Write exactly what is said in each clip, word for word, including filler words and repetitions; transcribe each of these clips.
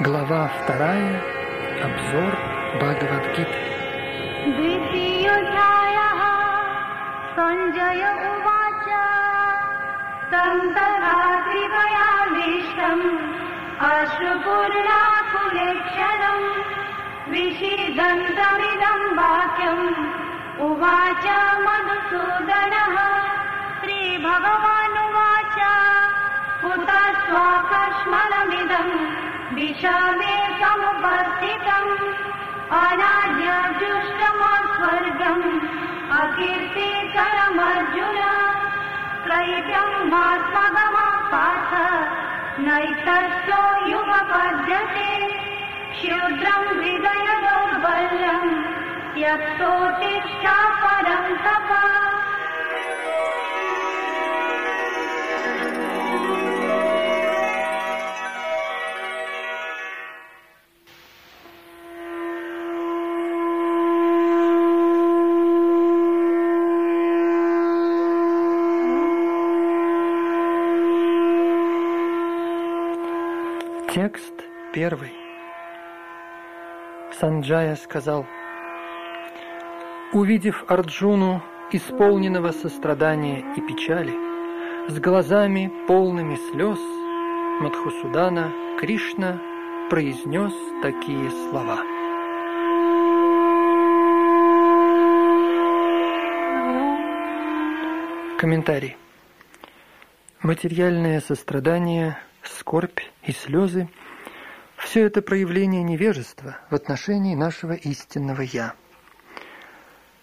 Глава вторая. Обзор Бхагавадгиты. Вишаме самупаститам, анадья дюштама сваргам, акирти карам Арджуна, त्रैव्यं मात्मगमापाथ, नैतस्सो युगपद्यते, शूद्रं हृदय दौर्बल्यं, यत्सो तिष्ठा परं तपः. Текст первый. Санджая сказал: увидев Арджуну, исполненного сострадания и печали, с глазами полными слез, Мадхусудана Кришна произнес такие слова. Комментарий. Материальное сострадание, скорбь и слезы – все это проявление невежества в отношении нашего истинного «Я».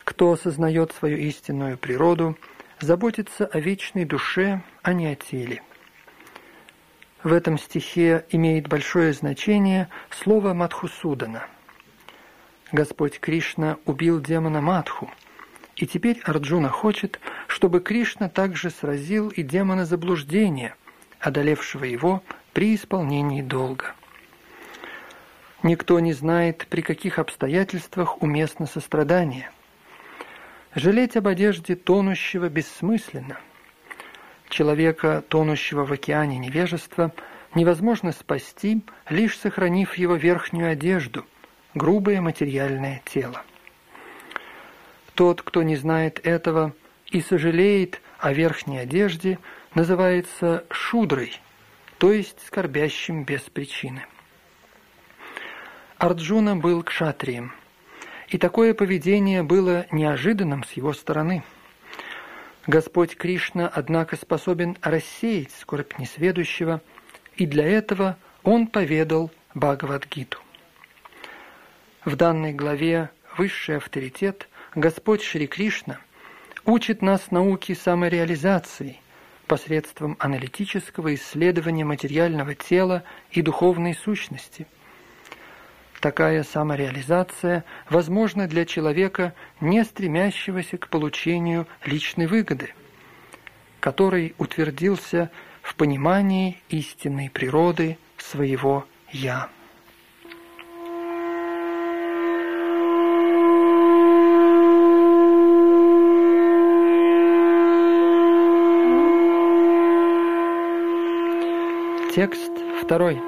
Кто осознает свою истинную природу, заботится о вечной душе, а не о теле. В этом стихе имеет большое значение слово «Мадхусудана». Господь Кришна убил демона Мадху, и теперь Арджуна хочет, чтобы Кришна также сразил и демона заблуждения, одолевшего его при исполнении долга. Никто не знает, при каких обстоятельствах уместно сострадание. Жалеть об одежде тонущего бессмысленно. Человека, тонущего в океане невежества, невозможно спасти, лишь сохранив его верхнюю одежду, грубое материальное тело. Тот, кто не знает этого и сожалеет о верхней одежде, называется шудрой, то есть скорбящим без причины. Арджуна был кшатрием, и такое поведение было неожиданным с его стороны. Господь Кришна, однако, способен рассеять скорбь несведущего, и для этого он поведал Бхагавадгиту. В данной главе высший авторитет, Господь Шри Кришна, учит нас науке самореализации посредством аналитического исследования материального тела и духовной сущности. Такая самореализация возможна для человека, не стремящегося к получению личной выгоды, который утвердился в понимании истинной природы своего «Я». Текст второй.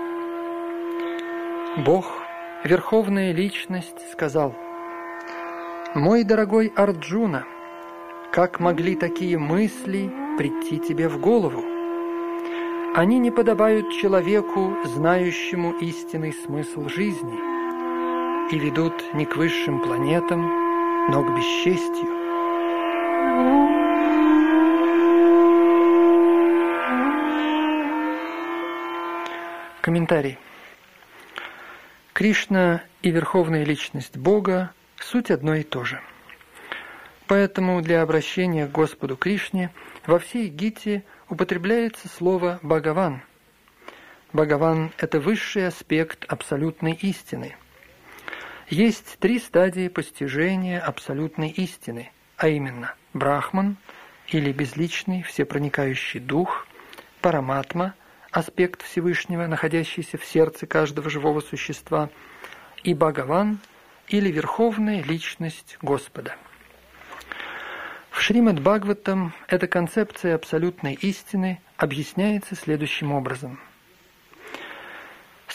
Бог, Верховная Личность, сказал: «Мой дорогой Арджуна, как могли такие мысли прийти тебе в голову? Они не подобают человеку, знающему истинный смысл жизни, и ведут не к высшим планетам, но к бесчестью». Комментарий. Кришна и Верховная Личность Бога – суть одно и то же. Поэтому для обращения к Господу Кришне во всей гите употребляется слово «Бхагаван». Бхагаван – это высший аспект абсолютной истины. Есть три стадии постижения абсолютной истины, а именно Брахман, или безличный всепроникающий дух, Параматма, аспект Всевышнего, находящийся в сердце каждого живого существа, и Бхагаван, или Верховная Личность Господа. В Шримад-Бхагаватам эта концепция абсолютной истины объясняется следующим образом.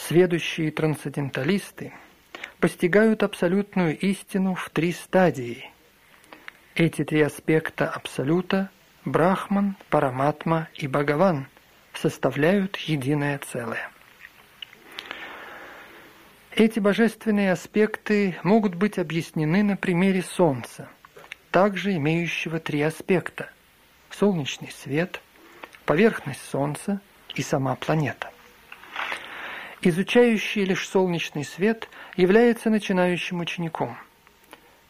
Следующие трансценденталисты постигают абсолютную истину в три стадии. Эти три аспекта абсолюта – Брахман, Параматма и Бхагаван – составляют единое целое. Эти божественные аспекты могут быть объяснены на примере Солнца, также имеющего три аспекта – солнечный свет, поверхность Солнца и сама планета. Изучающий лишь солнечный свет является начинающим учеником.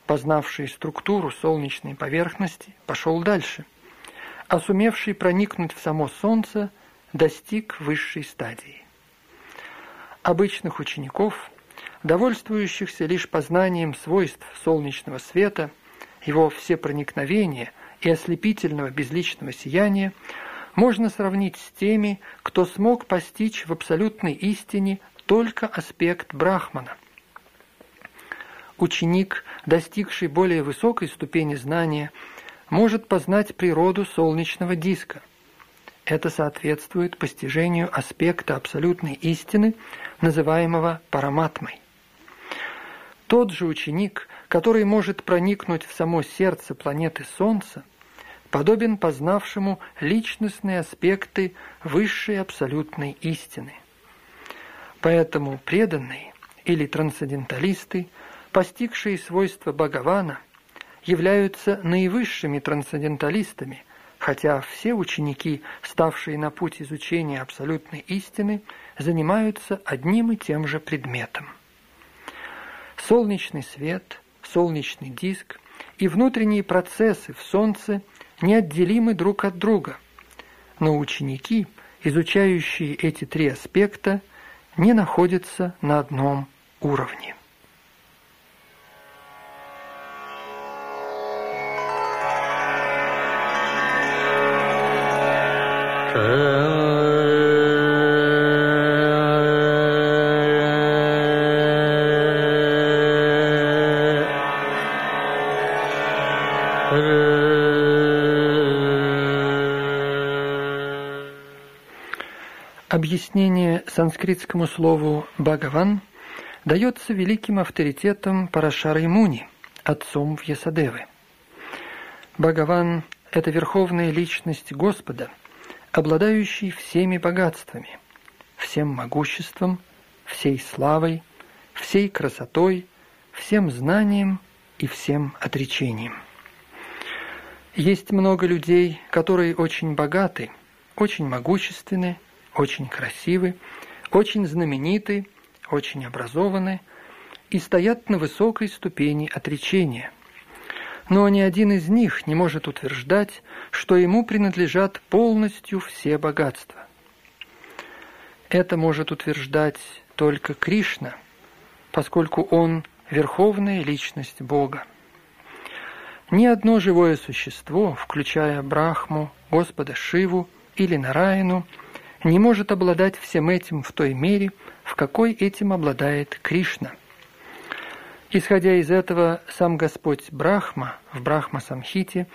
Познавший структуру солнечной поверхности, пошел дальше, а сумевший проникнуть в само Солнце достиг высшей стадии. Обычных учеников, довольствующихся лишь познанием свойств солнечного света, его всепроникновения и ослепительного безличного сияния, можно сравнить с теми, кто смог постичь в абсолютной истине только аспект Брахмана. Ученик, достигший более высокой ступени знания, может познать природу солнечного диска. Это соответствует постижению аспекта абсолютной истины, называемого параматмой. Тот же ученик, который может проникнуть в само сердце планеты Солнца, подобен познавшему личностные аспекты высшей абсолютной истины. Поэтому преданные или трансценденталисты, постигшие свойства Бхагавана, являются наивысшими трансценденталистами, хотя все ученики, ставшие на путь изучения абсолютной истины, занимаются одним и тем же предметом. Солнечный свет, солнечный диск и внутренние процессы в Солнце неотделимы друг от друга, но ученики, изучающие эти три аспекта, не находятся на одном уровне. Объяснение санскритскому слову «Бхагаван» дается великим авторитетом Парашарой Муни, отцом Вьясадевы. Бхагаван – это верховная личность Господа, обладающий всеми богатствами, всем могуществом, всей славой, всей красотой, всем знанием и всем отречением. Есть много людей, которые очень богаты, очень могущественны, очень красивы, очень знамениты, очень образованы и стоят на высокой ступени отречения. Но ни один из них не может утверждать, что ему принадлежат полностью все богатства. Это может утверждать только Кришна, поскольку он – верховная личность Бога. Ни одно живое существо, включая Брахму, Господа Шиву или Нараяну, не может обладать всем этим в той мере, в какой этим обладает Кришна. Исходя из этого, сам Господь Брахма в Брахма-самхите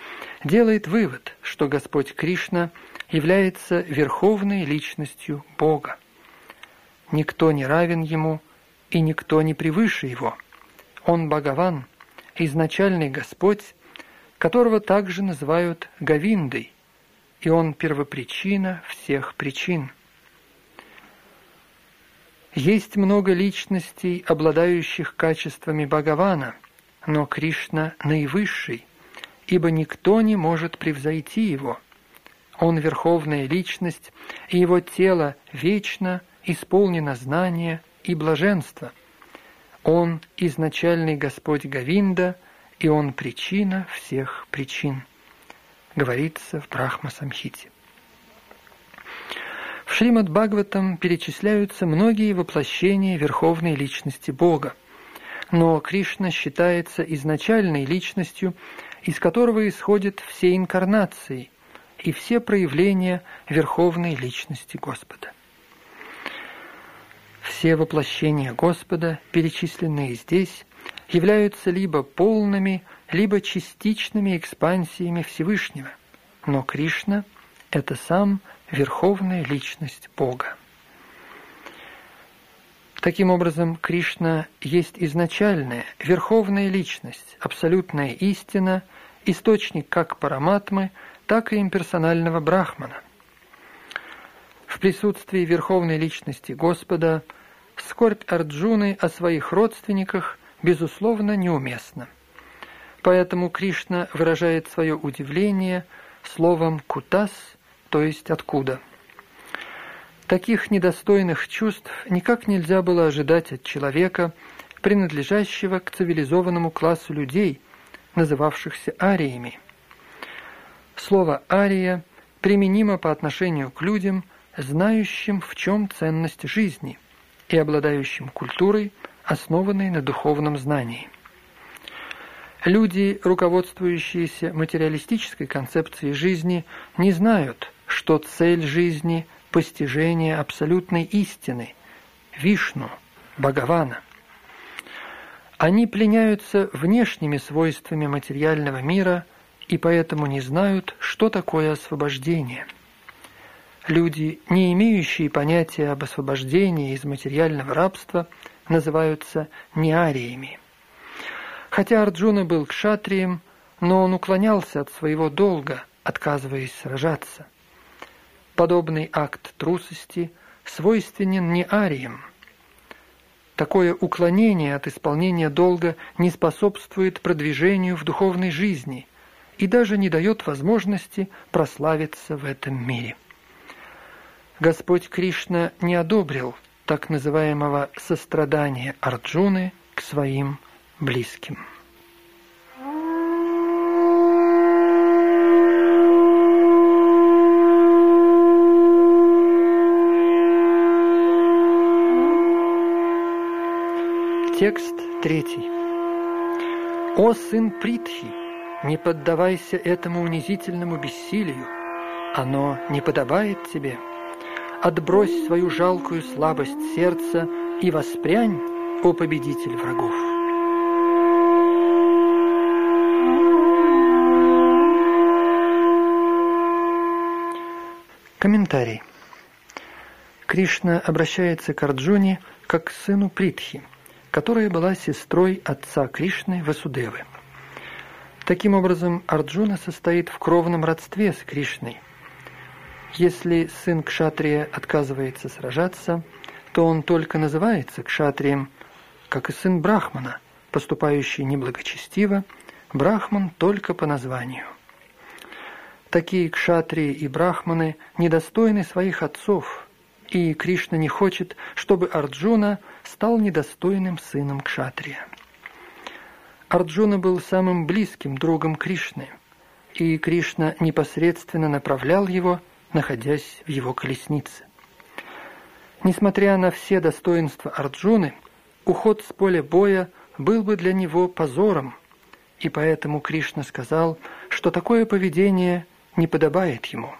делает вывод, что Господь Кришна является верховной личностью Бога. Никто не равен Ему и никто не превыше Его. Он Бхагаван, изначальный Господь, которого также называют Говиндой, и он первопричина всех причин. Есть много личностей, обладающих качествами Бхагавана, но Кришна наивысший, ибо никто не может превзойти его. Он верховная личность, и его тело вечно исполнено знания и блаженства. Он изначальный Господь Говинда, и он причина всех причин. Говорится в Брахма-самхите. В Шримад-Бхагаватам перечисляются многие воплощения Верховной Личности Бога, но Кришна считается изначальной Личностью, из которого исходят все инкарнации и все проявления Верховной Личности Господа. Все воплощения Господа, перечисленные здесь, являются либо полными, либо частичными экспансиями Всевышнего, но Кришна – это сам Верховная Личность Бога. Таким образом, Кришна есть изначальная, верховная личность, абсолютная истина, источник как параматмы, так и имперсонального брахмана. В присутствии верховной личности Господа скорбь Арджуны о своих родственниках, безусловно, неуместна. Поэтому Кришна выражает свое удивление словом «кутас», то есть «откуда». Таких недостойных чувств никак нельзя было ожидать от человека, принадлежащего к цивилизованному классу людей, называвшихся ариями. Слово «ария» применимо по отношению к людям, знающим, в чем ценность жизни, и обладающим культурой, основанной на духовном знании. Люди, руководствующиеся материалистической концепцией жизни, не знают, что цель жизни – постижение абсолютной истины, Вишну, Бхагавана. Они пленяются внешними свойствами материального мира и поэтому не знают, что такое освобождение. Люди, не имеющие понятия об освобождении из материального рабства, называются неариями. Хотя Арджуна был кшатрием, но он уклонялся от своего долга, отказываясь сражаться. Подобный акт трусости свойственен не ариям. Такое уклонение от исполнения долга не способствует продвижению в духовной жизни и даже не дает возможности прославиться в этом мире. Господь Кришна не одобрил так называемого сострадания Арджуны к своим близким. Текст третий. «О сын Притхи, не поддавайся этому унизительному бессилию, оно не подобает тебе. Отбрось свою жалкую слабость сердца и воспрянь, о победитель врагов». Комментарий. Кришна обращается к Арджуне как к сыну Притхи, которая была сестрой отца Кришны Васудевы. Таким образом, Арджуна состоит в кровном родстве с Кришной. Если сын кшатрия отказывается сражаться, то он только называется кшатрием, как и сын брахмана, поступающий неблагочестиво, брахман только по названию. Такие кшатрии и брахманы недостойны своих отцов, и Кришна не хочет, чтобы Арджуна стал недостойным сыном кшатрия. Арджуна был самым близким другом Кришны, и Кришна непосредственно направлял его, находясь в его колеснице. Несмотря на все достоинства Арджуны, уход с поля боя был бы для него позором, и поэтому Кришна сказал, что такое поведение не подобает ему.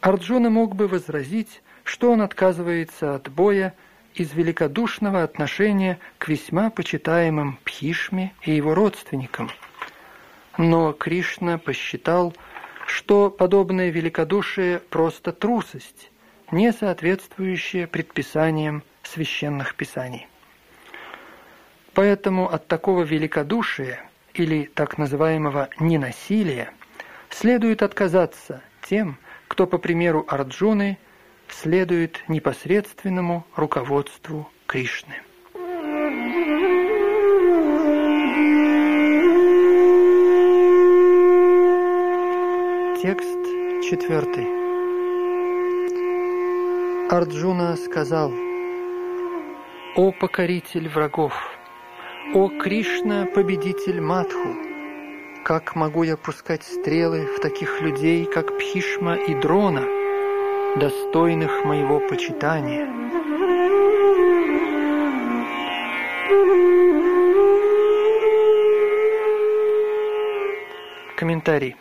Арджуна мог бы возразить, что он отказывается от боя из великодушного отношения к весьма почитаемым Бхишме и его родственникам. Но Кришна посчитал, что подобное великодушие – просто трусость, не соответствующая предписаниям священных писаний. Поэтому от такого великодушия, или так называемого ненасилия, следует отказаться тем, кто, по примеру Арджуны, следует непосредственному руководству Кришны. Текст четвертый. Арджуна сказал: «О покоритель врагов! О Кришна, победитель Мадху! Как могу я пускать стрелы в таких людей, как Бхишма и Дрона, достойных моего почитания?» Комментарий.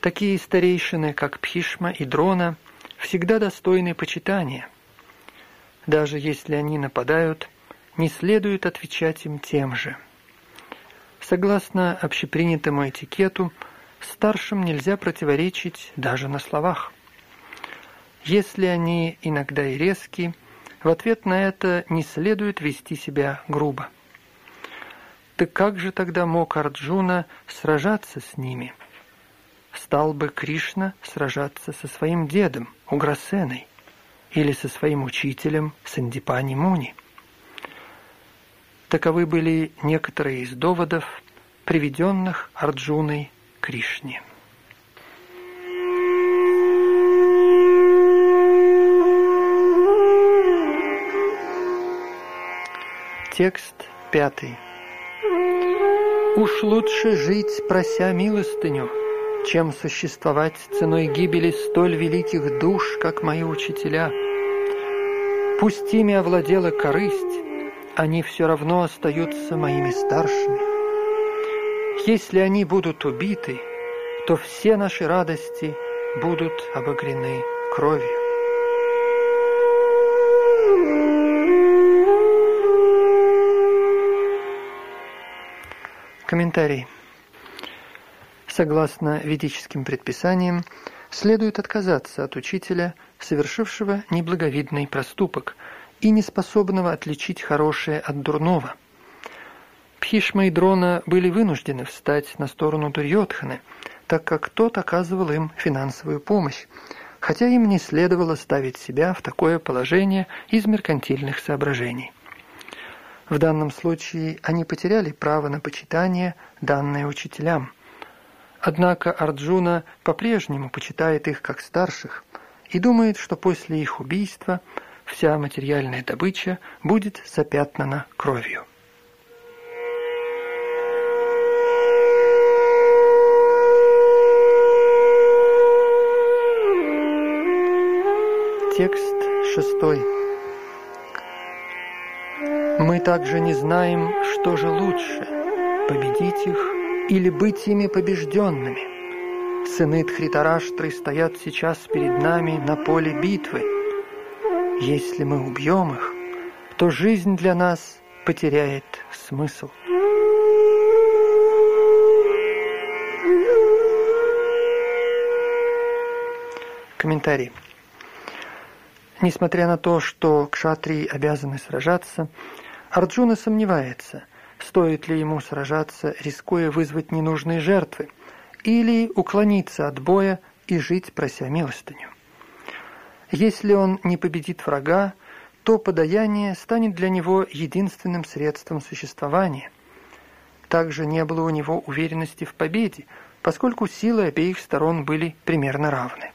Такие старейшины, как Бхишма и Дрона, всегда достойны почитания. Даже если они нападают, не следует отвечать им тем же. Согласно общепринятому этикету, старшим нельзя противоречить даже на словах. Если они иногда и резки, В ответ на это не следует вести себя грубо. Так как же тогда мог Арджуна сражаться с ними? Стал бы Кришна сражаться со своим дедом Уграсеной или со своим учителем Сандипани Муни? Таковы были некоторые из доводов, приведенных Арджуной Кришне. Текст пятый. Уж лучше жить, прося милостыню, чем существовать ценой гибели столь великих душ, как мои учителя. Пусть ими овладела корысть, они все равно остаются моими старшими. Если они будут убиты, то все наши радости будут обогрены кровью. Комментарий. Согласно ведическим предписаниям, следует отказаться от учителя, совершившего неблаговидный проступок и неспособного отличить хорошее от дурного. Бхишма и Дрона были вынуждены встать на сторону Дурьодханы, так как тот оказывал им финансовую помощь, хотя им не следовало ставить себя в такое положение из меркантильных соображений. В данном случае они потеряли право на почитание, данное учителям. Однако Арджуна по-прежнему почитает их как старших и думает, что после их убийства вся материальная добыча будет запятнана кровью. Текст шестой. Мы также не знаем, что же лучше – победить их или быть ими побежденными. Сыны Дхритараштры стоят сейчас перед нами на поле битвы. Если мы убьем их, то жизнь для нас потеряет смысл. Комментарий. Несмотря на то, что кшатрии обязаны сражаться, Арджуна сомневается, стоит ли ему сражаться, рискуя вызвать ненужные жертвы, или уклониться от боя и жить, прося милостыню. Если он не победит врага, то подаяние станет для него единственным средством существования. Также не было у него уверенности в победе, поскольку силы обеих сторон были примерно равны.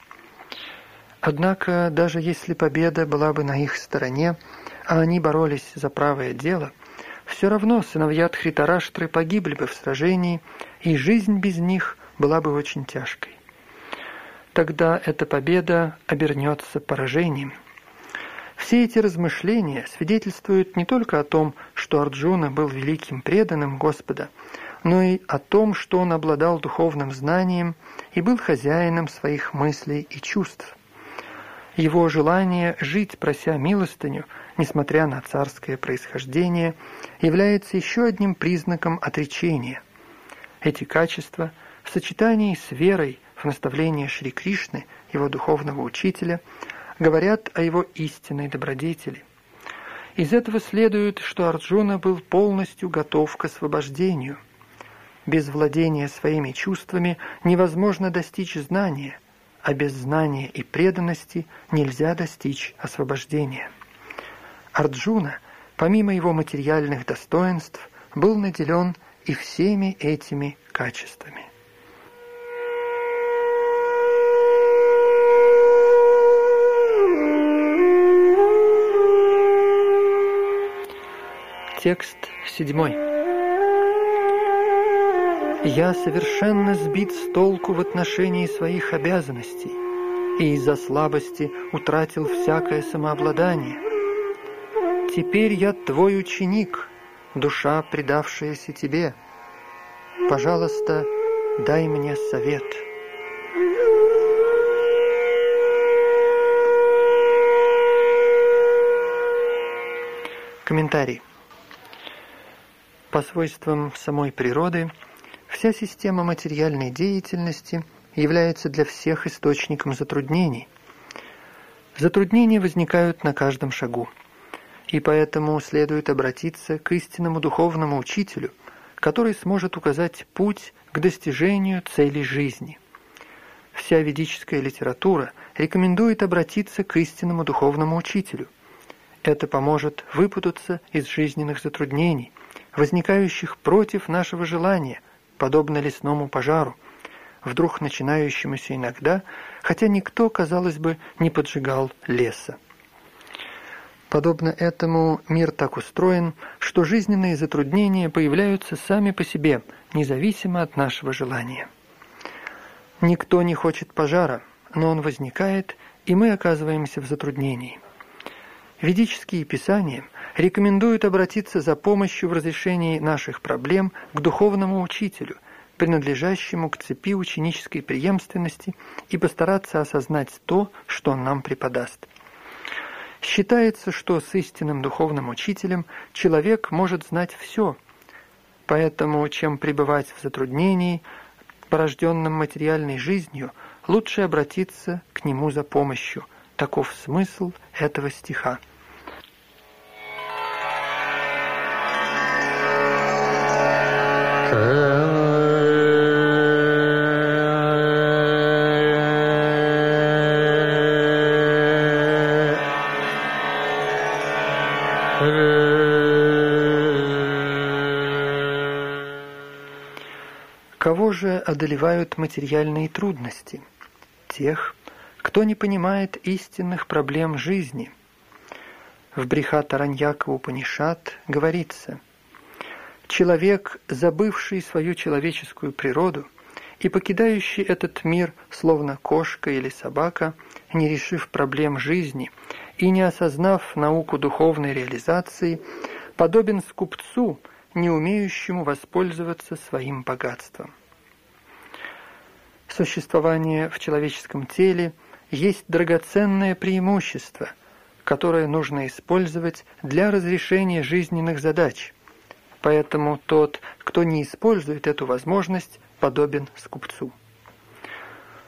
Однако, даже если победа была бы на их стороне, а они боролись за правое дело, все равно сыновья Дхритараштры погибли бы в сражении, и жизнь без них была бы очень тяжкой. Тогда эта победа обернется поражением. Все эти размышления свидетельствуют не только о том, что Арджуна был великим преданным Господа, но и о том, что он обладал духовным знанием и был хозяином своих мыслей и чувств. Его желание жить, прося милостыню, несмотря на царское происхождение, является еще одним признаком отречения. Эти качества в сочетании с верой в наставление Шри Кришны, его духовного учителя, говорят о его истинной добродетели. Из этого следует, что Арджуна был полностью готов к освобождению. Без владения своими чувствами невозможно достичь знания, а без знания и преданности нельзя достичь освобождения. Арджуна, помимо его материальных достоинств, был наделен и всеми этими качествами. Текст седьмой. Я совершенно сбит с толку в отношении своих обязанностей и из-за слабости утратил всякое самообладание. Теперь я твой ученик, душа, предавшаяся тебе. Пожалуйста, дай мне совет. Комментарий. По свойствам самой природы, вся система материальной деятельности является для всех источником затруднений. Затруднения возникают на каждом шагу. И поэтому следует обратиться к истинному духовному учителю, который сможет указать путь к достижению цели жизни. Вся ведическая литература рекомендует обратиться к истинному духовному учителю. Это поможет выпутаться из жизненных затруднений, возникающих против нашего желания, подобно лесному пожару, вдруг начинающемуся иногда, хотя никто, казалось бы, не поджигал леса. Подобно этому мир так устроен, что жизненные затруднения появляются сами по себе, независимо от нашего желания. Никто не хочет пожара, но он возникает, и мы оказываемся в затруднении. Ведические писания рекомендуют обратиться за помощью в разрешении наших проблем к духовному учителю, принадлежащему к цепи ученической преемственности, и постараться осознать то, что он нам преподаст. Считается, что с истинным духовным учителем человек может знать все, поэтому чем пребывать в затруднении, порожденном материальной жизнью, лучше обратиться к нему за помощью. Таков смысл этого стиха. Кого же одолевают материальные трудности? Тех, кто не понимает истинных проблем жизни. В Брихад-араньяка-упанишад говорится: «Человек, забывший свою человеческую природу и покидающий этот мир, словно кошка или собака, не решив проблем жизни и не осознав науку духовной реализации, подобен скупцу, не умеющему воспользоваться своим богатством». Существование в человеческом теле есть драгоценное преимущество, которое нужно использовать для разрешения жизненных задач. Поэтому тот, кто не использует эту возможность, подобен скупцу.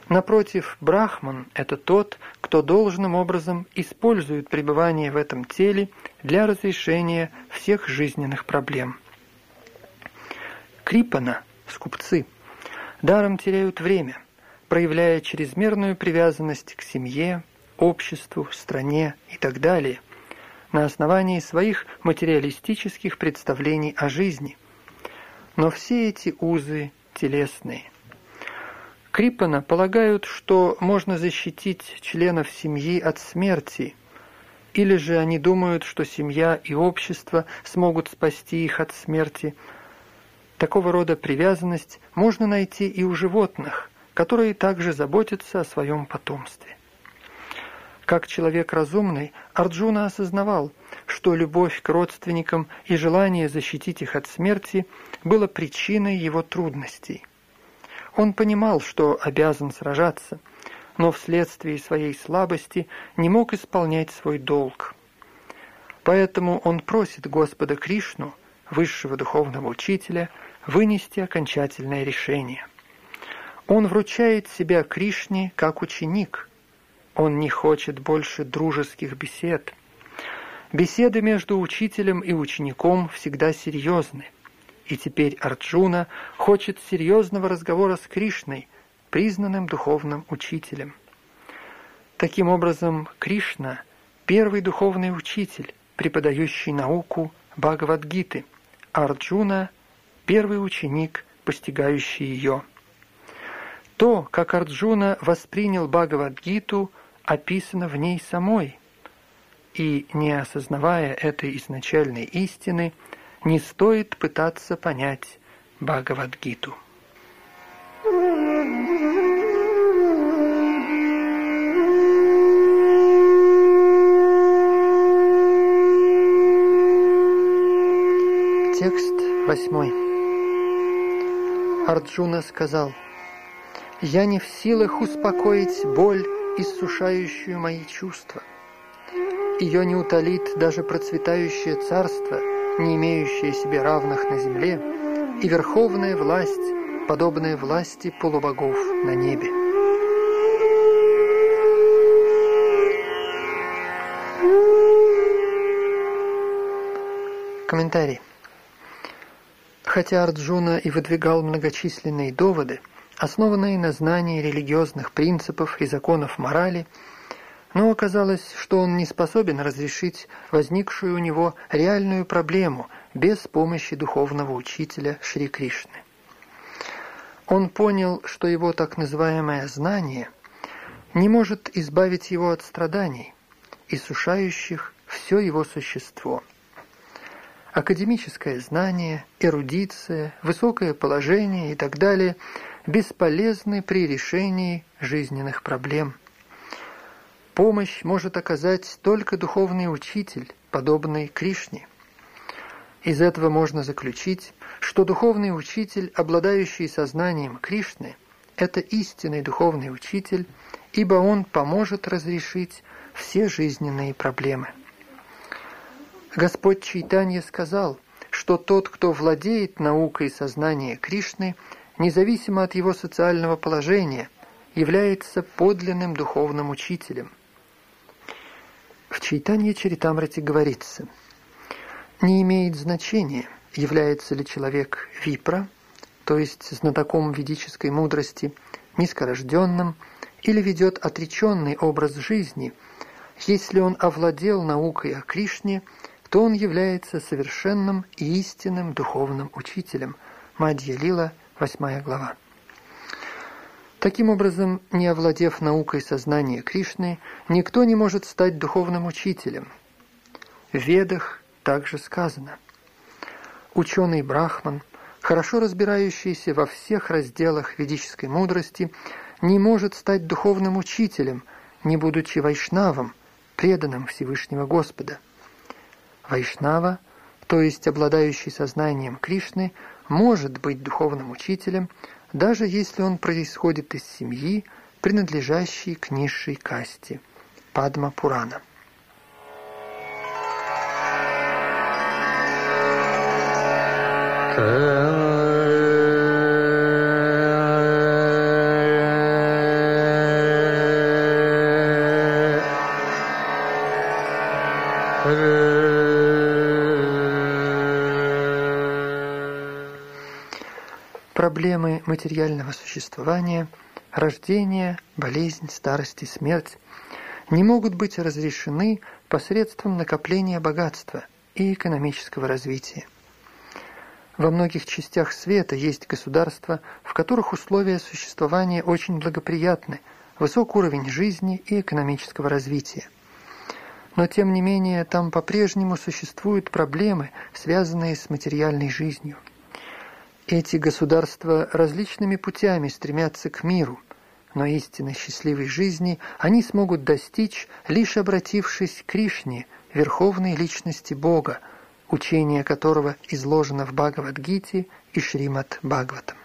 Напротив, брахман – это тот, кто должным образом использует пребывание в этом теле для разрешения всех жизненных проблем. Крипана, скупцы, даром теряют время, проявляя чрезмерную привязанность к семье, обществу, стране и так далее, на основании своих материалистических представлений о жизни. Но все эти узы телесные. Крипана полагают, что можно защитить членов семьи от смерти, или же они думают, что семья и общество смогут спасти их от смерти. Такого рода привязанность можно найти и у животных, которые также заботятся о своем потомстве. Как человек разумный, Арджуна осознавал, что любовь к родственникам и желание защитить их от смерти было причиной его трудностей. Он понимал, что обязан сражаться, но вследствие своей слабости не мог исполнять свой долг. Поэтому он просит Господа Кришну, высшего духовного учителя, вынести окончательное решение. Он вручает себя Кришне как ученик. Он не хочет больше дружеских бесед. Беседы между учителем и учеником всегда серьезны. И теперь Арджуна хочет серьезного разговора с Кришной, признанным духовным учителем. Таким образом, Кришна – первый духовный учитель, преподающий науку Бхагавадгиты, а Арджуна – первый ученик, постигающий ее. То, как Арджуна воспринял Бхагавадгиту, описано в ней самой. И, не осознавая этой изначальной истины, не стоит пытаться понять Бхагавадгиту. Текст восьмой. Арджуна сказал: «Я не в силах успокоить боль, иссушающую мои чувства. Ее не утолит даже процветающее царство, не имеющее себе равных на земле, и верховная власть, подобная власти полубогов на небе». Комментарий. Хотя Арджуна и выдвигал многочисленные доводы, основанные на знании религиозных принципов и законов морали, но оказалось, что он не способен разрешить возникшую у него реальную проблему без помощи духовного учителя Шри Кришны. Он понял, что его так называемое знание не может избавить его от страданий, иссушающих все его существо. Академическое знание, эрудиция, высокое положение и так далее бесполезны при решении жизненных проблем. Помощь может оказать только духовный учитель, подобный Кришне. Из этого можно заключить, что духовный учитель, обладающий сознанием Кришны, это истинный духовный учитель, ибо он поможет разрешить все жизненные проблемы. Господь Чайтанья сказал, что тот, кто владеет наукой сознания Кришны, независимо от его социального положения, является подлинным духовным учителем. В Чайтанья-Чаритамрате говорится, не имеет значения, является ли человек випра, то есть знатоком ведической мудрости, низкорожденным, или ведет отреченный образ жизни, если он овладел наукой о Кришне, то он является совершенным и истинным духовным учителем. Мадья Лила, восьмая глава. Таким образом, не овладев наукой сознания Кришны, никто не может стать духовным учителем. В Ведах также сказано. Ученый Брахман, хорошо разбирающийся во всех разделах ведической мудрости, не может стать духовным учителем, не будучи вайшнавом, преданным Всевышнего Господа. Вайшнава, то есть обладающий сознанием Кришны, может быть духовным учителем, даже если он происходит из семьи, принадлежащей к низшей касте. Падма Пурана. Проблемы материального существования, рождение, болезнь, старость и смерть не могут быть разрешены посредством накопления богатства и экономического развития. Во многих частях света есть государства, в которых условия существования очень благоприятны, высок уровень жизни и экономического развития. Но тем не менее там по-прежнему существуют проблемы, связанные с материальной жизнью. Эти государства различными путями стремятся к миру, но истинно счастливой жизни они смогут достичь, лишь обратившись к Кришне, Верховной Личности Бога, учение которого изложено в Бхагавадгите и Шримад-Бхагаватам.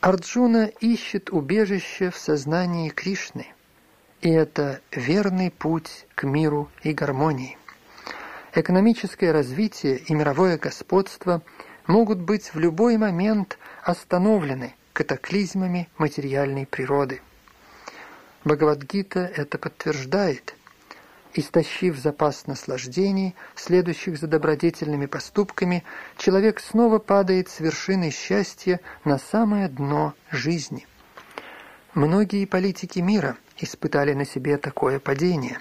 Арджуна ищет убежище в сознании Кришны, и это верный путь к миру и гармонии. Экономическое развитие и мировое господство – могут быть в любой момент остановлены катаклизмами материальной природы. Бхагавадгита это подтверждает. Истощив запас наслаждений, следующих за добродетельными поступками, человек снова падает с вершины счастья на самое дно жизни. Многие политики мира испытали на себе такое падение.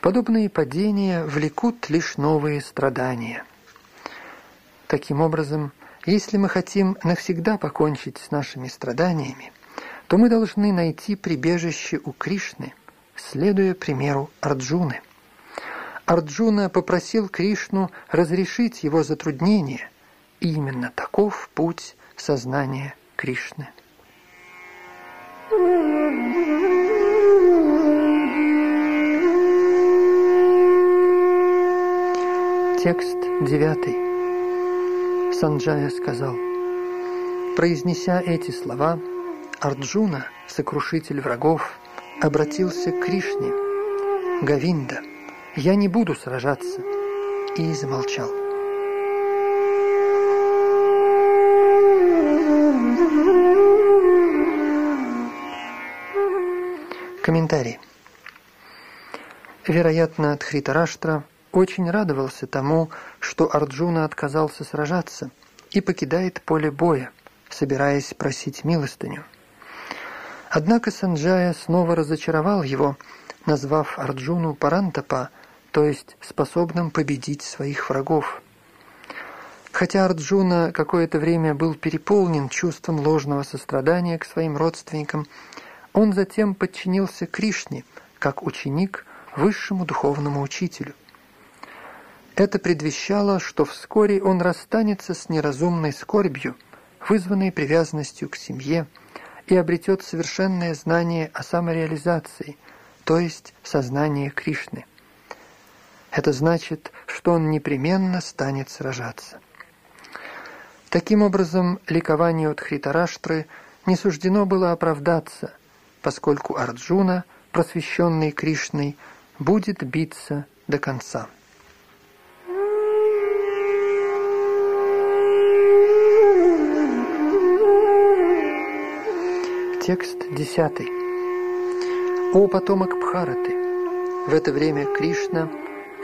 Подобные падения влекут лишь новые страдания. Таким образом, если мы хотим навсегда покончить с нашими страданиями, то мы должны найти прибежище у Кришны, следуя примеру Арджуны. Арджуна попросил Кришну разрешить его затруднения, и именно таков путь сознания Кришны. Текст девятый. Санджая сказал, произнеся эти слова, Арджуна, сокрушитель врагов, обратился к Кришне. Говинда, я не буду сражаться, и замолчал. Комментарий. Вероятно, Дхритараштра очень радовался тому, что Арджуна отказался сражаться и покидает поле боя, собираясь просить милостыню. Однако Санджая снова разочаровал его, назвав Арджуну Парантапа, то есть способным победить своих врагов. Хотя Арджуна какое-то время был переполнен чувством ложного сострадания к своим родственникам, он затем подчинился Кришне, как ученик высшему духовному учителю. Это предвещало, что вскоре он расстанется с неразумной скорбью, вызванной привязанностью к семье, и обретет совершенное знание о самореализации, то есть сознание Кришны. Это значит, что он непременно станет сражаться. Таким образом, ликованию Дхритараштры не суждено было оправдаться, поскольку Арджуна, просвещенный Кришной, будет биться до конца. Текст десятый. «О потомок Бхараты!» В это время Кришна,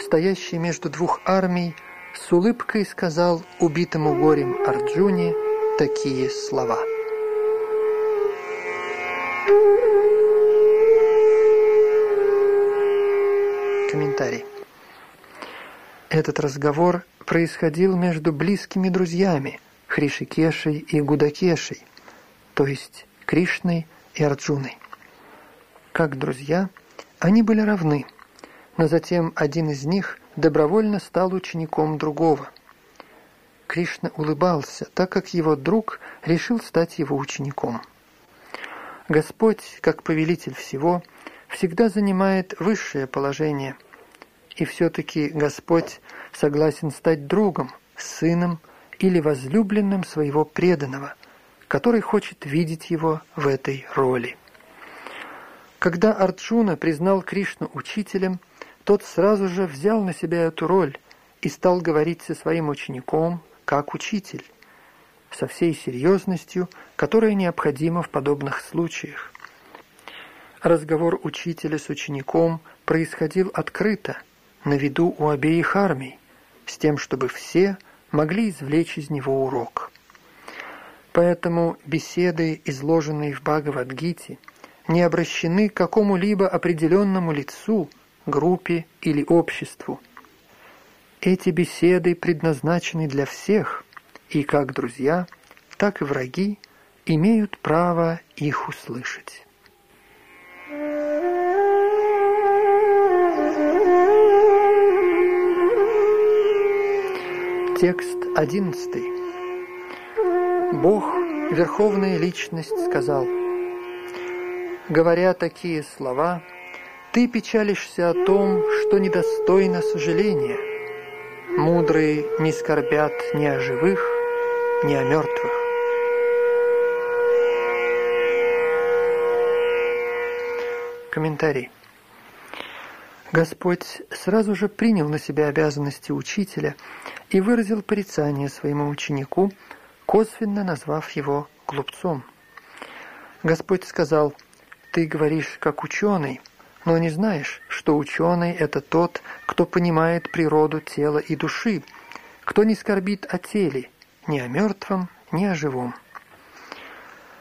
стоящий между двух армий, с улыбкой сказал убитому горем Арджуне такие слова. Комментарий. Этот разговор происходил между близкими друзьями Хришикешей и Гудакешей, то есть Кришной и Арджуной. Как друзья, они были равны, но затем один из них добровольно стал учеником другого. Кришна улыбался, так как его друг решил стать его учеником. Господь, как повелитель всего, всегда занимает высшее положение, и все-таки Господь согласен стать другом, сыном или возлюбленным своего преданного, который хочет видеть его в этой роли. Когда Арджуна признал Кришну учителем, тот сразу же взял на себя эту роль и стал говорить со своим учеником как учитель, со всей серьезностью, которая необходима в подобных случаях. Разговор учителя с учеником происходил открыто, на виду у обеих армий, с тем, чтобы все могли извлечь из него урок. Поэтому беседы, изложенные в Бхагавадгите, не обращены к какому-либо определенному лицу, группе или обществу. Эти беседы предназначены для всех, и как друзья, так и враги имеют право их услышать. Текст одиннадцатый. Бог, Верховная Личность, сказал: «Говоря такие слова, ты печалишься о том, что недостойно сожаления. Мудрые не скорбят ни о живых, ни о мертвых». Комментарий. Господь сразу же принял на себя обязанности учителя и выразил порицание своему ученику, косвенно назвав его глупцом. Господь сказал: «Ты говоришь как ученый, но не знаешь, что ученый – это тот, кто понимает природу тела и души, кто не скорбит о теле, ни о мертвом, ни о живом».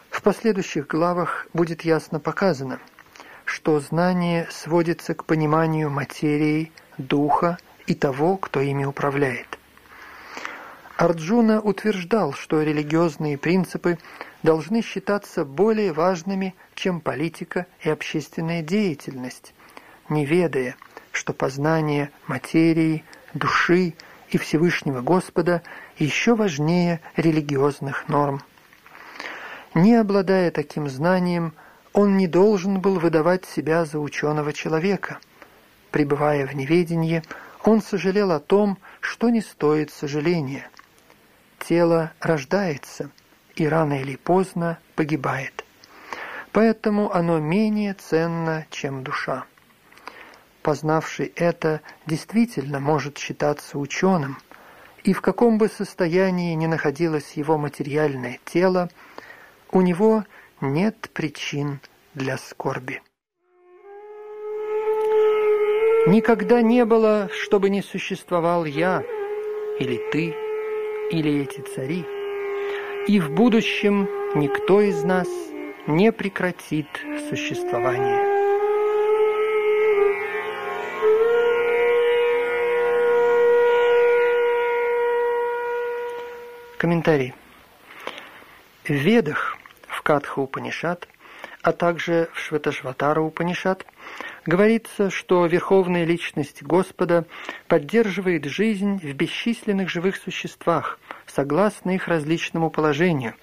В последующих главах будет ясно показано, что знание сводится к пониманию материи, духа и того, кто ими управляет. Арджуна утверждал, что религиозные принципы должны считаться более важными, чем политика и общественная деятельность, не ведая, что познание материи, души и Всевышнего Господа еще важнее религиозных норм. Не обладая таким знанием, он не должен был выдавать себя за ученого человека. Пребывая в неведении, он сожалел о том, что не стоит сожаления. Тело рождается и рано или поздно погибает. Поэтому оно менее ценно, чем душа. Познавший это действительно может считаться ученым, и в каком бы состоянии ни находилось его материальное тело, у него нет причин для скорби. Никогда не было, чтобы не существовал я, или ты, или эти цари. И в будущем никто из нас не прекратит существование. Комментарий. В Ведах, в Катха-упанишад, а также в Швета-шватара-упанишад говорится, что Верховная Личность Господа поддерживает жизнь в бесчисленных живых существах, согласно их различному положению,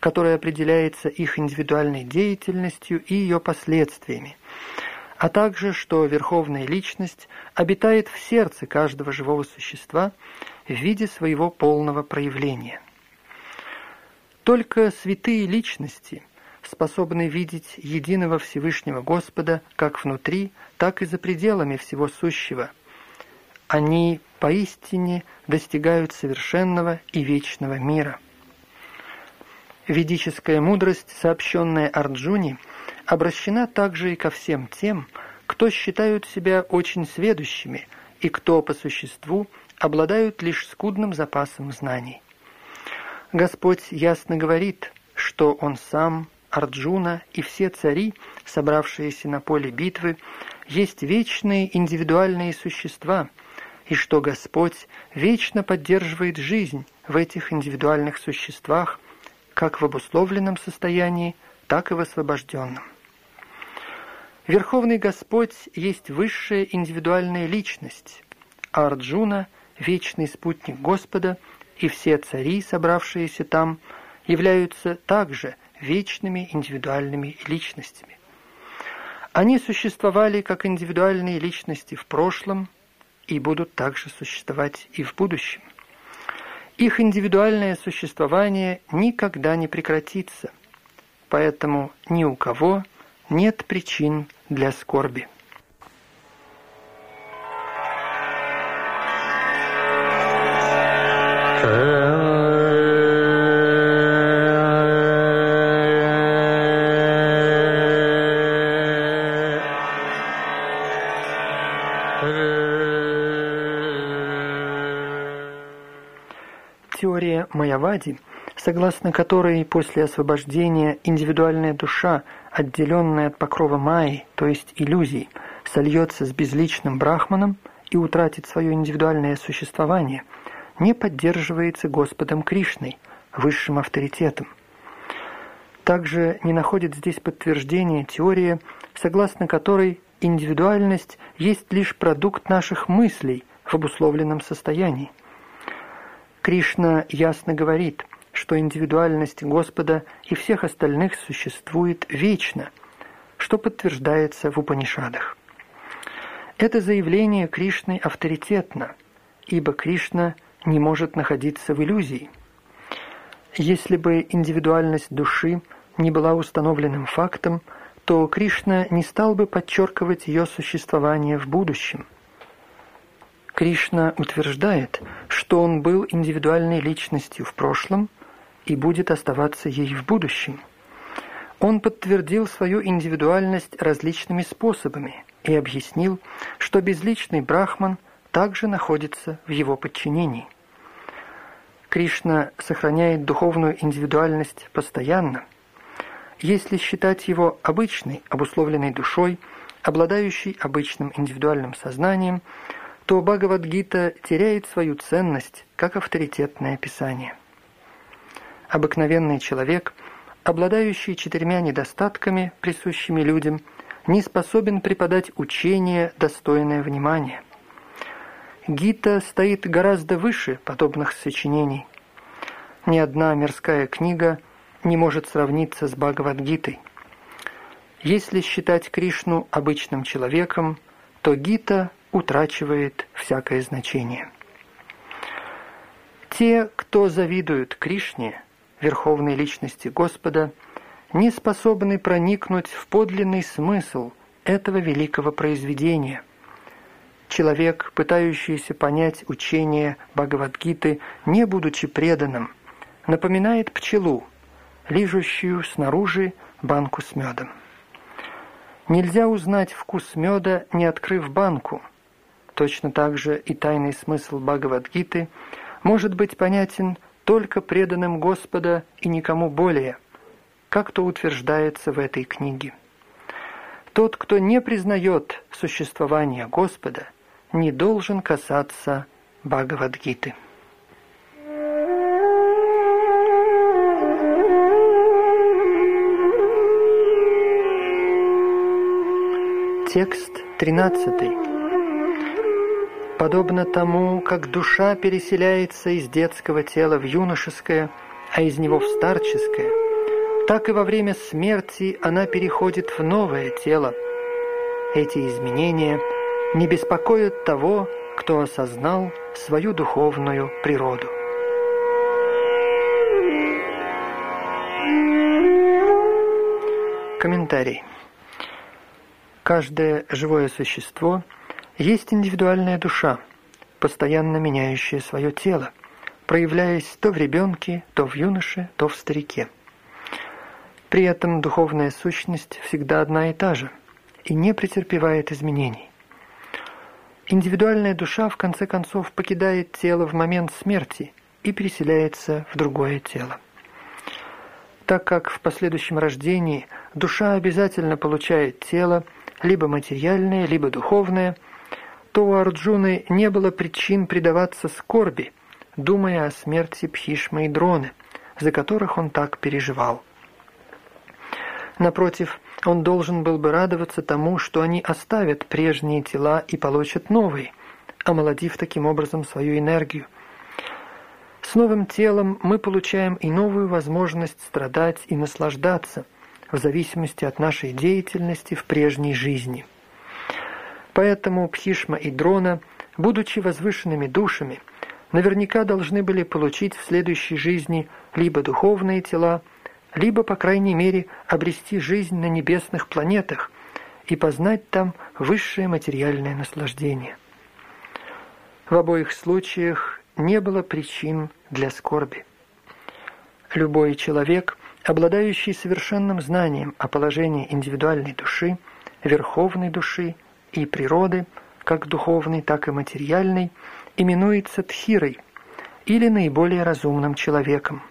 которое определяется их индивидуальной деятельностью и ее последствиями, а также, что Верховная Личность обитает в сердце каждого живого существа в виде своего полного проявления. Только святые личности способны видеть единого Всевышнего Господа как внутри, так и за пределами всего сущего. Они поистине достигают совершенного и вечного мира. Ведическая мудрость, сообщенная Арджуне, обращена также и ко всем тем, кто считают себя очень сведущими и кто по существу обладают лишь скудным запасом знаний. Господь ясно говорит, что Он сам, Арджуна и все цари, собравшиеся на поле битвы, есть вечные индивидуальные существа, и что Господь вечно поддерживает жизнь в этих индивидуальных существах, как в обусловленном состоянии, так и в освобожденном. Верховный Господь есть высшая индивидуальная личность, а Арджуна – вечный спутник Господа, и все цари, собравшиеся там, являются также вечными индивидуальными личностями. Они существовали как индивидуальные личности в прошлом и будут также существовать и в будущем. Их индивидуальное существование никогда не прекратится, поэтому ни у кого нет причин для скорби. Теория Майавади, согласно которой после освобождения индивидуальная душа, отделенная от покрова майи, то есть иллюзий, сольется с безличным брахманом и утратит свое индивидуальное существование, не поддерживается Господом Кришной, высшим авторитетом. Также не находит здесь подтверждения теория, согласно которой индивидуальность есть лишь продукт наших мыслей в обусловленном состоянии. Кришна ясно говорит, что индивидуальность Господа и всех остальных существует вечно, что подтверждается в Упанишадах. Это заявление Кришны авторитетно, ибо Кришна не может находиться в иллюзии. Если бы индивидуальность души не была установленным фактом, то Кришна не стал бы подчеркивать ее существование в будущем. Кришна утверждает, что Он был индивидуальной личностью в прошлом и будет оставаться ей в будущем. Он подтвердил свою индивидуальность различными способами и объяснил, что безличный брахман также находится в его подчинении. Кришна сохраняет духовную индивидуальность постоянно. Если считать его обычной, обусловленной душой, обладающей обычным индивидуальным сознанием, то Бхагавадгита теряет свою ценность как авторитетное писание. Обыкновенный человек, обладающий четырьмя недостатками, присущими людям, не способен преподать учение, достойное внимания. Гита стоит гораздо выше подобных сочинений. Ни одна мирская книга не может сравниться с Бхагавадгитой. Если считать Кришну обычным человеком, то Гита утрачивает всякое значение. Те, кто завидуют Кришне, Верховной Личности Господа, не способны проникнуть в подлинный смысл этого великого произведения. Человек, пытающийся понять учение Бхагавадгиты, не будучи преданным, напоминает пчелу, лижущую снаружи банку с медом. Нельзя узнать вкус меда, не открыв банку, Точно так же и тайный смысл Бхагавадгиты может быть понятен только преданным Господа и никому более, как то утверждается в этой книге. Тот, кто не признает существование Господа, не должен касаться Бхагавадгиты. Текст тринадцатый. Подобно тому, как душа переселяется из детского тела в юношеское, а из него в старческое, так и во время смерти она переходит в новое тело. Эти изменения не беспокоят того, кто осознал свою духовную природу. Комментарий. Каждое живое существо есть индивидуальная душа, постоянно меняющая свое тело, проявляясь то в ребенке, то в юноше, то в старике. При этом духовная сущность всегда одна и та же и не претерпевает изменений. Индивидуальная душа в конце концов покидает тело в момент смерти и переселяется в другое тело. Так как в последующем рождении душа обязательно получает тело, либо материальное, либо духовное, то у Арджуны не было причин предаваться скорби, думая о смерти Бхишмы и Дроны, за которых он так переживал. Напротив, он должен был бы радоваться тому, что они оставят прежние тела и получат новые, омолодив таким образом свою энергию. С новым телом мы получаем и новую возможность страдать и наслаждаться, в зависимости от нашей деятельности в прежней жизни. Поэтому Бхишма и Дрона, будучи возвышенными душами, наверняка должны были получить в следующей жизни либо духовные тела, либо, по крайней мере, обрести жизнь на небесных планетах и познать там высшее материальное наслаждение. В обоих случаях не было причин для скорби. Любой человек, обладающий совершенным знанием о положении индивидуальной души, верховной души, и природы, как духовной, так и материальной, именуется Тхирой, или наиболее разумным человеком.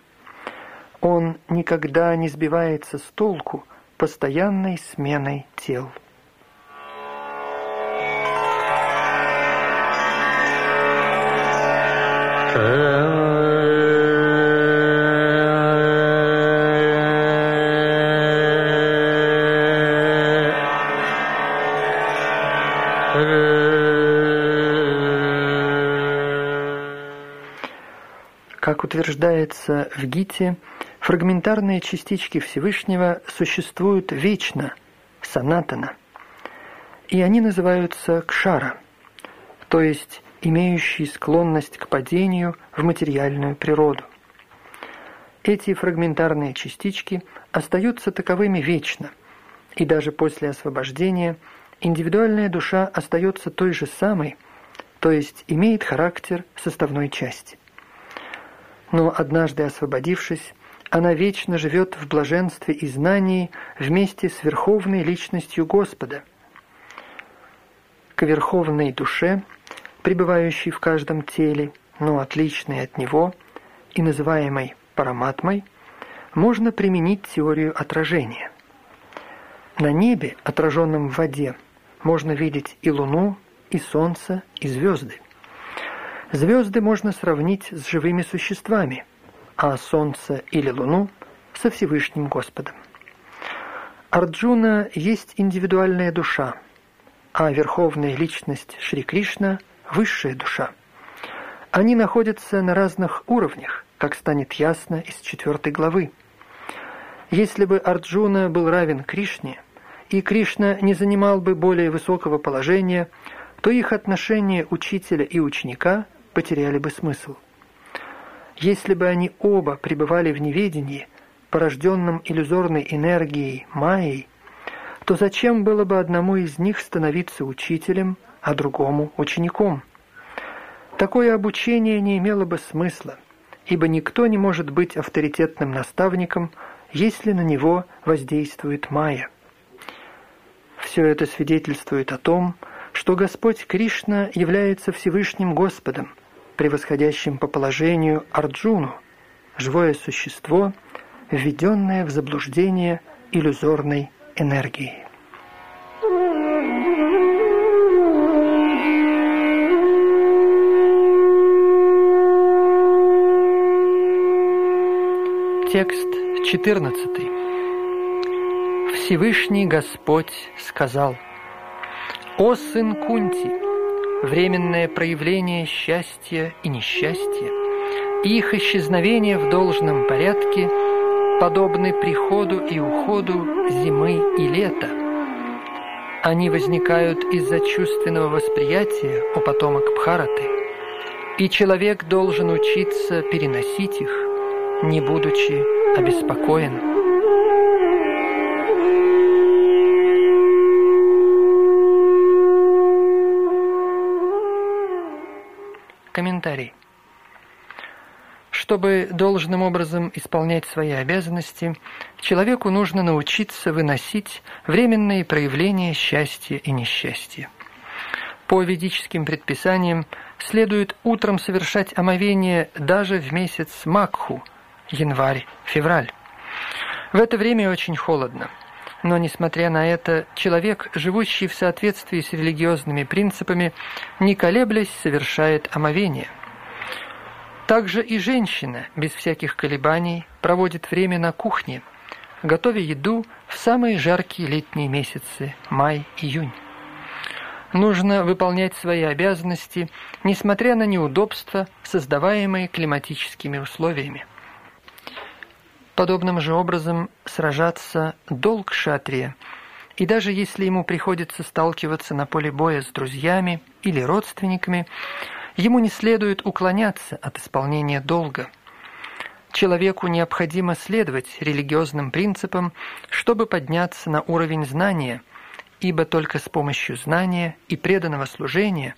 Он никогда не сбивается с толку постоянной сменой тел. Как утверждается в Гите, фрагментарные частички Всевышнего существуют вечно, санатана, и они называются кшара, то есть имеющие склонность к падению в материальную природу. Эти фрагментарные частички остаются таковыми вечно, и даже после освобождения индивидуальная душа остается той же самой, то есть имеет характер составной части. Но однажды освободившись, она вечно живет в блаженстве и знании вместе с Верховной Личностью Господа. К Верховной Душе, пребывающей в каждом теле, но отличной от него и называемой Параматмой, можно применить теорию отражения. На небе, отраженном в воде, можно видеть и луну, и солнце, и звезды. Звезды можно сравнить с живыми существами, а солнце или луну – со Всевышним Господом. Арджуна есть индивидуальная душа, а Верховная Личность Шри Кришна – высшая душа. Они находятся на разных уровнях, как станет ясно из четвертой главы. Если бы Арджуна был равен Кришне, и Кришна не занимал бы более высокого положения, то их отношения учителя и ученика – потеряли бы смысл. Если бы они оба пребывали в неведении, порожденном иллюзорной энергией майей, то зачем было бы одному из них становиться учителем, а другому – учеником? Такое обучение не имело бы смысла, ибо никто не может быть авторитетным наставником, если на него воздействует майя. Все это свидетельствует о том, что Господь Кришна является Всевышним Господом, превосходящим по положению Арджуну, живое существо, введенное в заблуждение иллюзорной энергией. Текст четырнадцатый. Всевышний Господь сказал: «О сын Кунти, временное проявление счастья и несчастья, и их исчезновение в должном порядке подобны приходу и уходу зимы и лета. Они возникают из-за чувственного восприятия у потомок Бхараты, и человек должен учиться переносить их, не будучи обеспокоен». Комментарий. Чтобы должным образом исполнять свои обязанности, человеку нужно научиться выносить временные проявления счастья и несчастья. По ведическим предписаниям следует утром совершать омовение даже в месяц Макху, январь-февраль. В это время очень холодно. Но, несмотря на это, человек, живущий в соответствии с религиозными принципами, не колеблясь, совершает омовение. Также и женщина, без всяких колебаний, проводит время на кухне, готовя еду в самые жаркие летние месяцы – май-июнь. Нужно выполнять свои обязанности, несмотря на неудобства, создаваемые климатическими условиями. Подобным же образом сражаться долг кшатрия, и даже если ему приходится сталкиваться на поле боя с друзьями или родственниками, ему не следует уклоняться от исполнения долга. Человеку необходимо следовать религиозным принципам, чтобы подняться на уровень знания, ибо только с помощью знания и преданного служения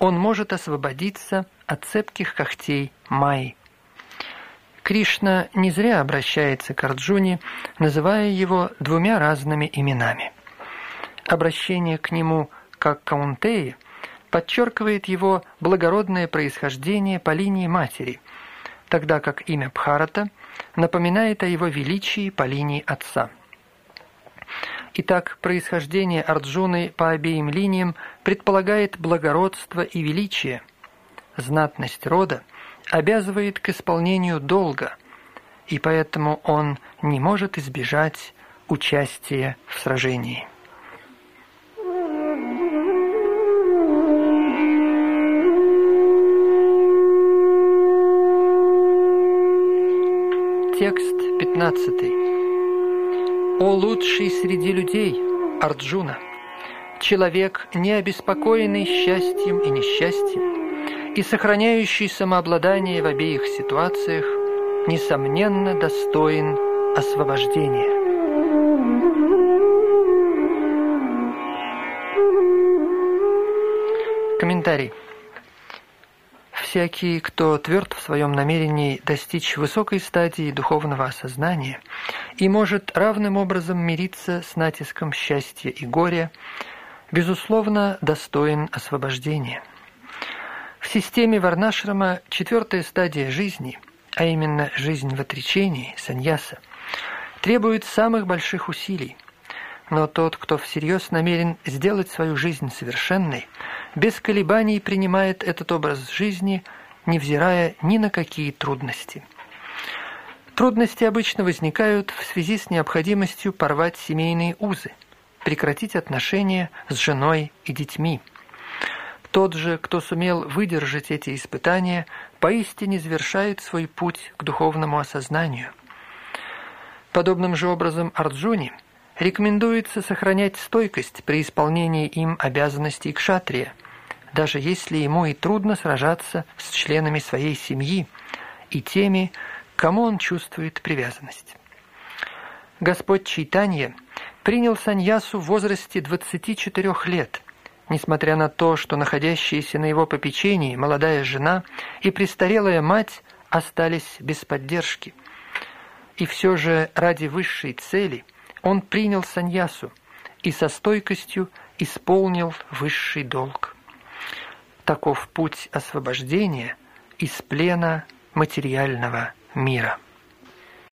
он может освободиться от цепких когтей майи. Кришна не зря обращается к Арджуне, называя его двумя разными именами. Обращение к нему как Каунтеи подчеркивает его благородное происхождение по линии матери, тогда как имя Бхарата напоминает о его величии по линии отца. Итак, происхождение Арджуны по обеим линиям предполагает благородство и величие, знатность рода обязывает к исполнению долга, и поэтому он не может избежать участия в сражении. Текст пятнадцатый. «О лучший среди людей, Арджуна, человек, не обеспокоенный счастьем и несчастьем, и сохраняющий самообладание в обеих ситуациях, несомненно достоин освобождения». Комментарий. Всякий, кто тверд в своем намерении достичь высокой стадии духовного осознания и может равным образом мириться с натиском счастья и горя, безусловно, достоин освобождения. В системе Варнашрама четвертая стадия жизни, а именно жизнь в отречении, саньяса, требует самых больших усилий. Но тот, кто всерьез намерен сделать свою жизнь совершенной, без колебаний принимает этот образ жизни, невзирая ни на какие трудности. Трудности обычно возникают в связи с необходимостью порвать семейные узы, прекратить отношения с женой и детьми. Тот же, кто сумел выдержать эти испытания, поистине завершает свой путь к духовному осознанию. Подобным же образом Арджуне рекомендуется сохранять стойкость при исполнении им обязанностей кшатрия, даже если ему и трудно сражаться с членами своей семьи и теми, к кому он чувствует привязанность. Господь Чайтанья принял саньясу в возрасте двадцати четырёх лет, несмотря на то, что находящиеся на его попечении молодая жена и престарелая мать остались без поддержки. И все же ради высшей цели он принял саньясу и со стойкостью исполнил высший долг. Таков путь освобождения из плена материального мира.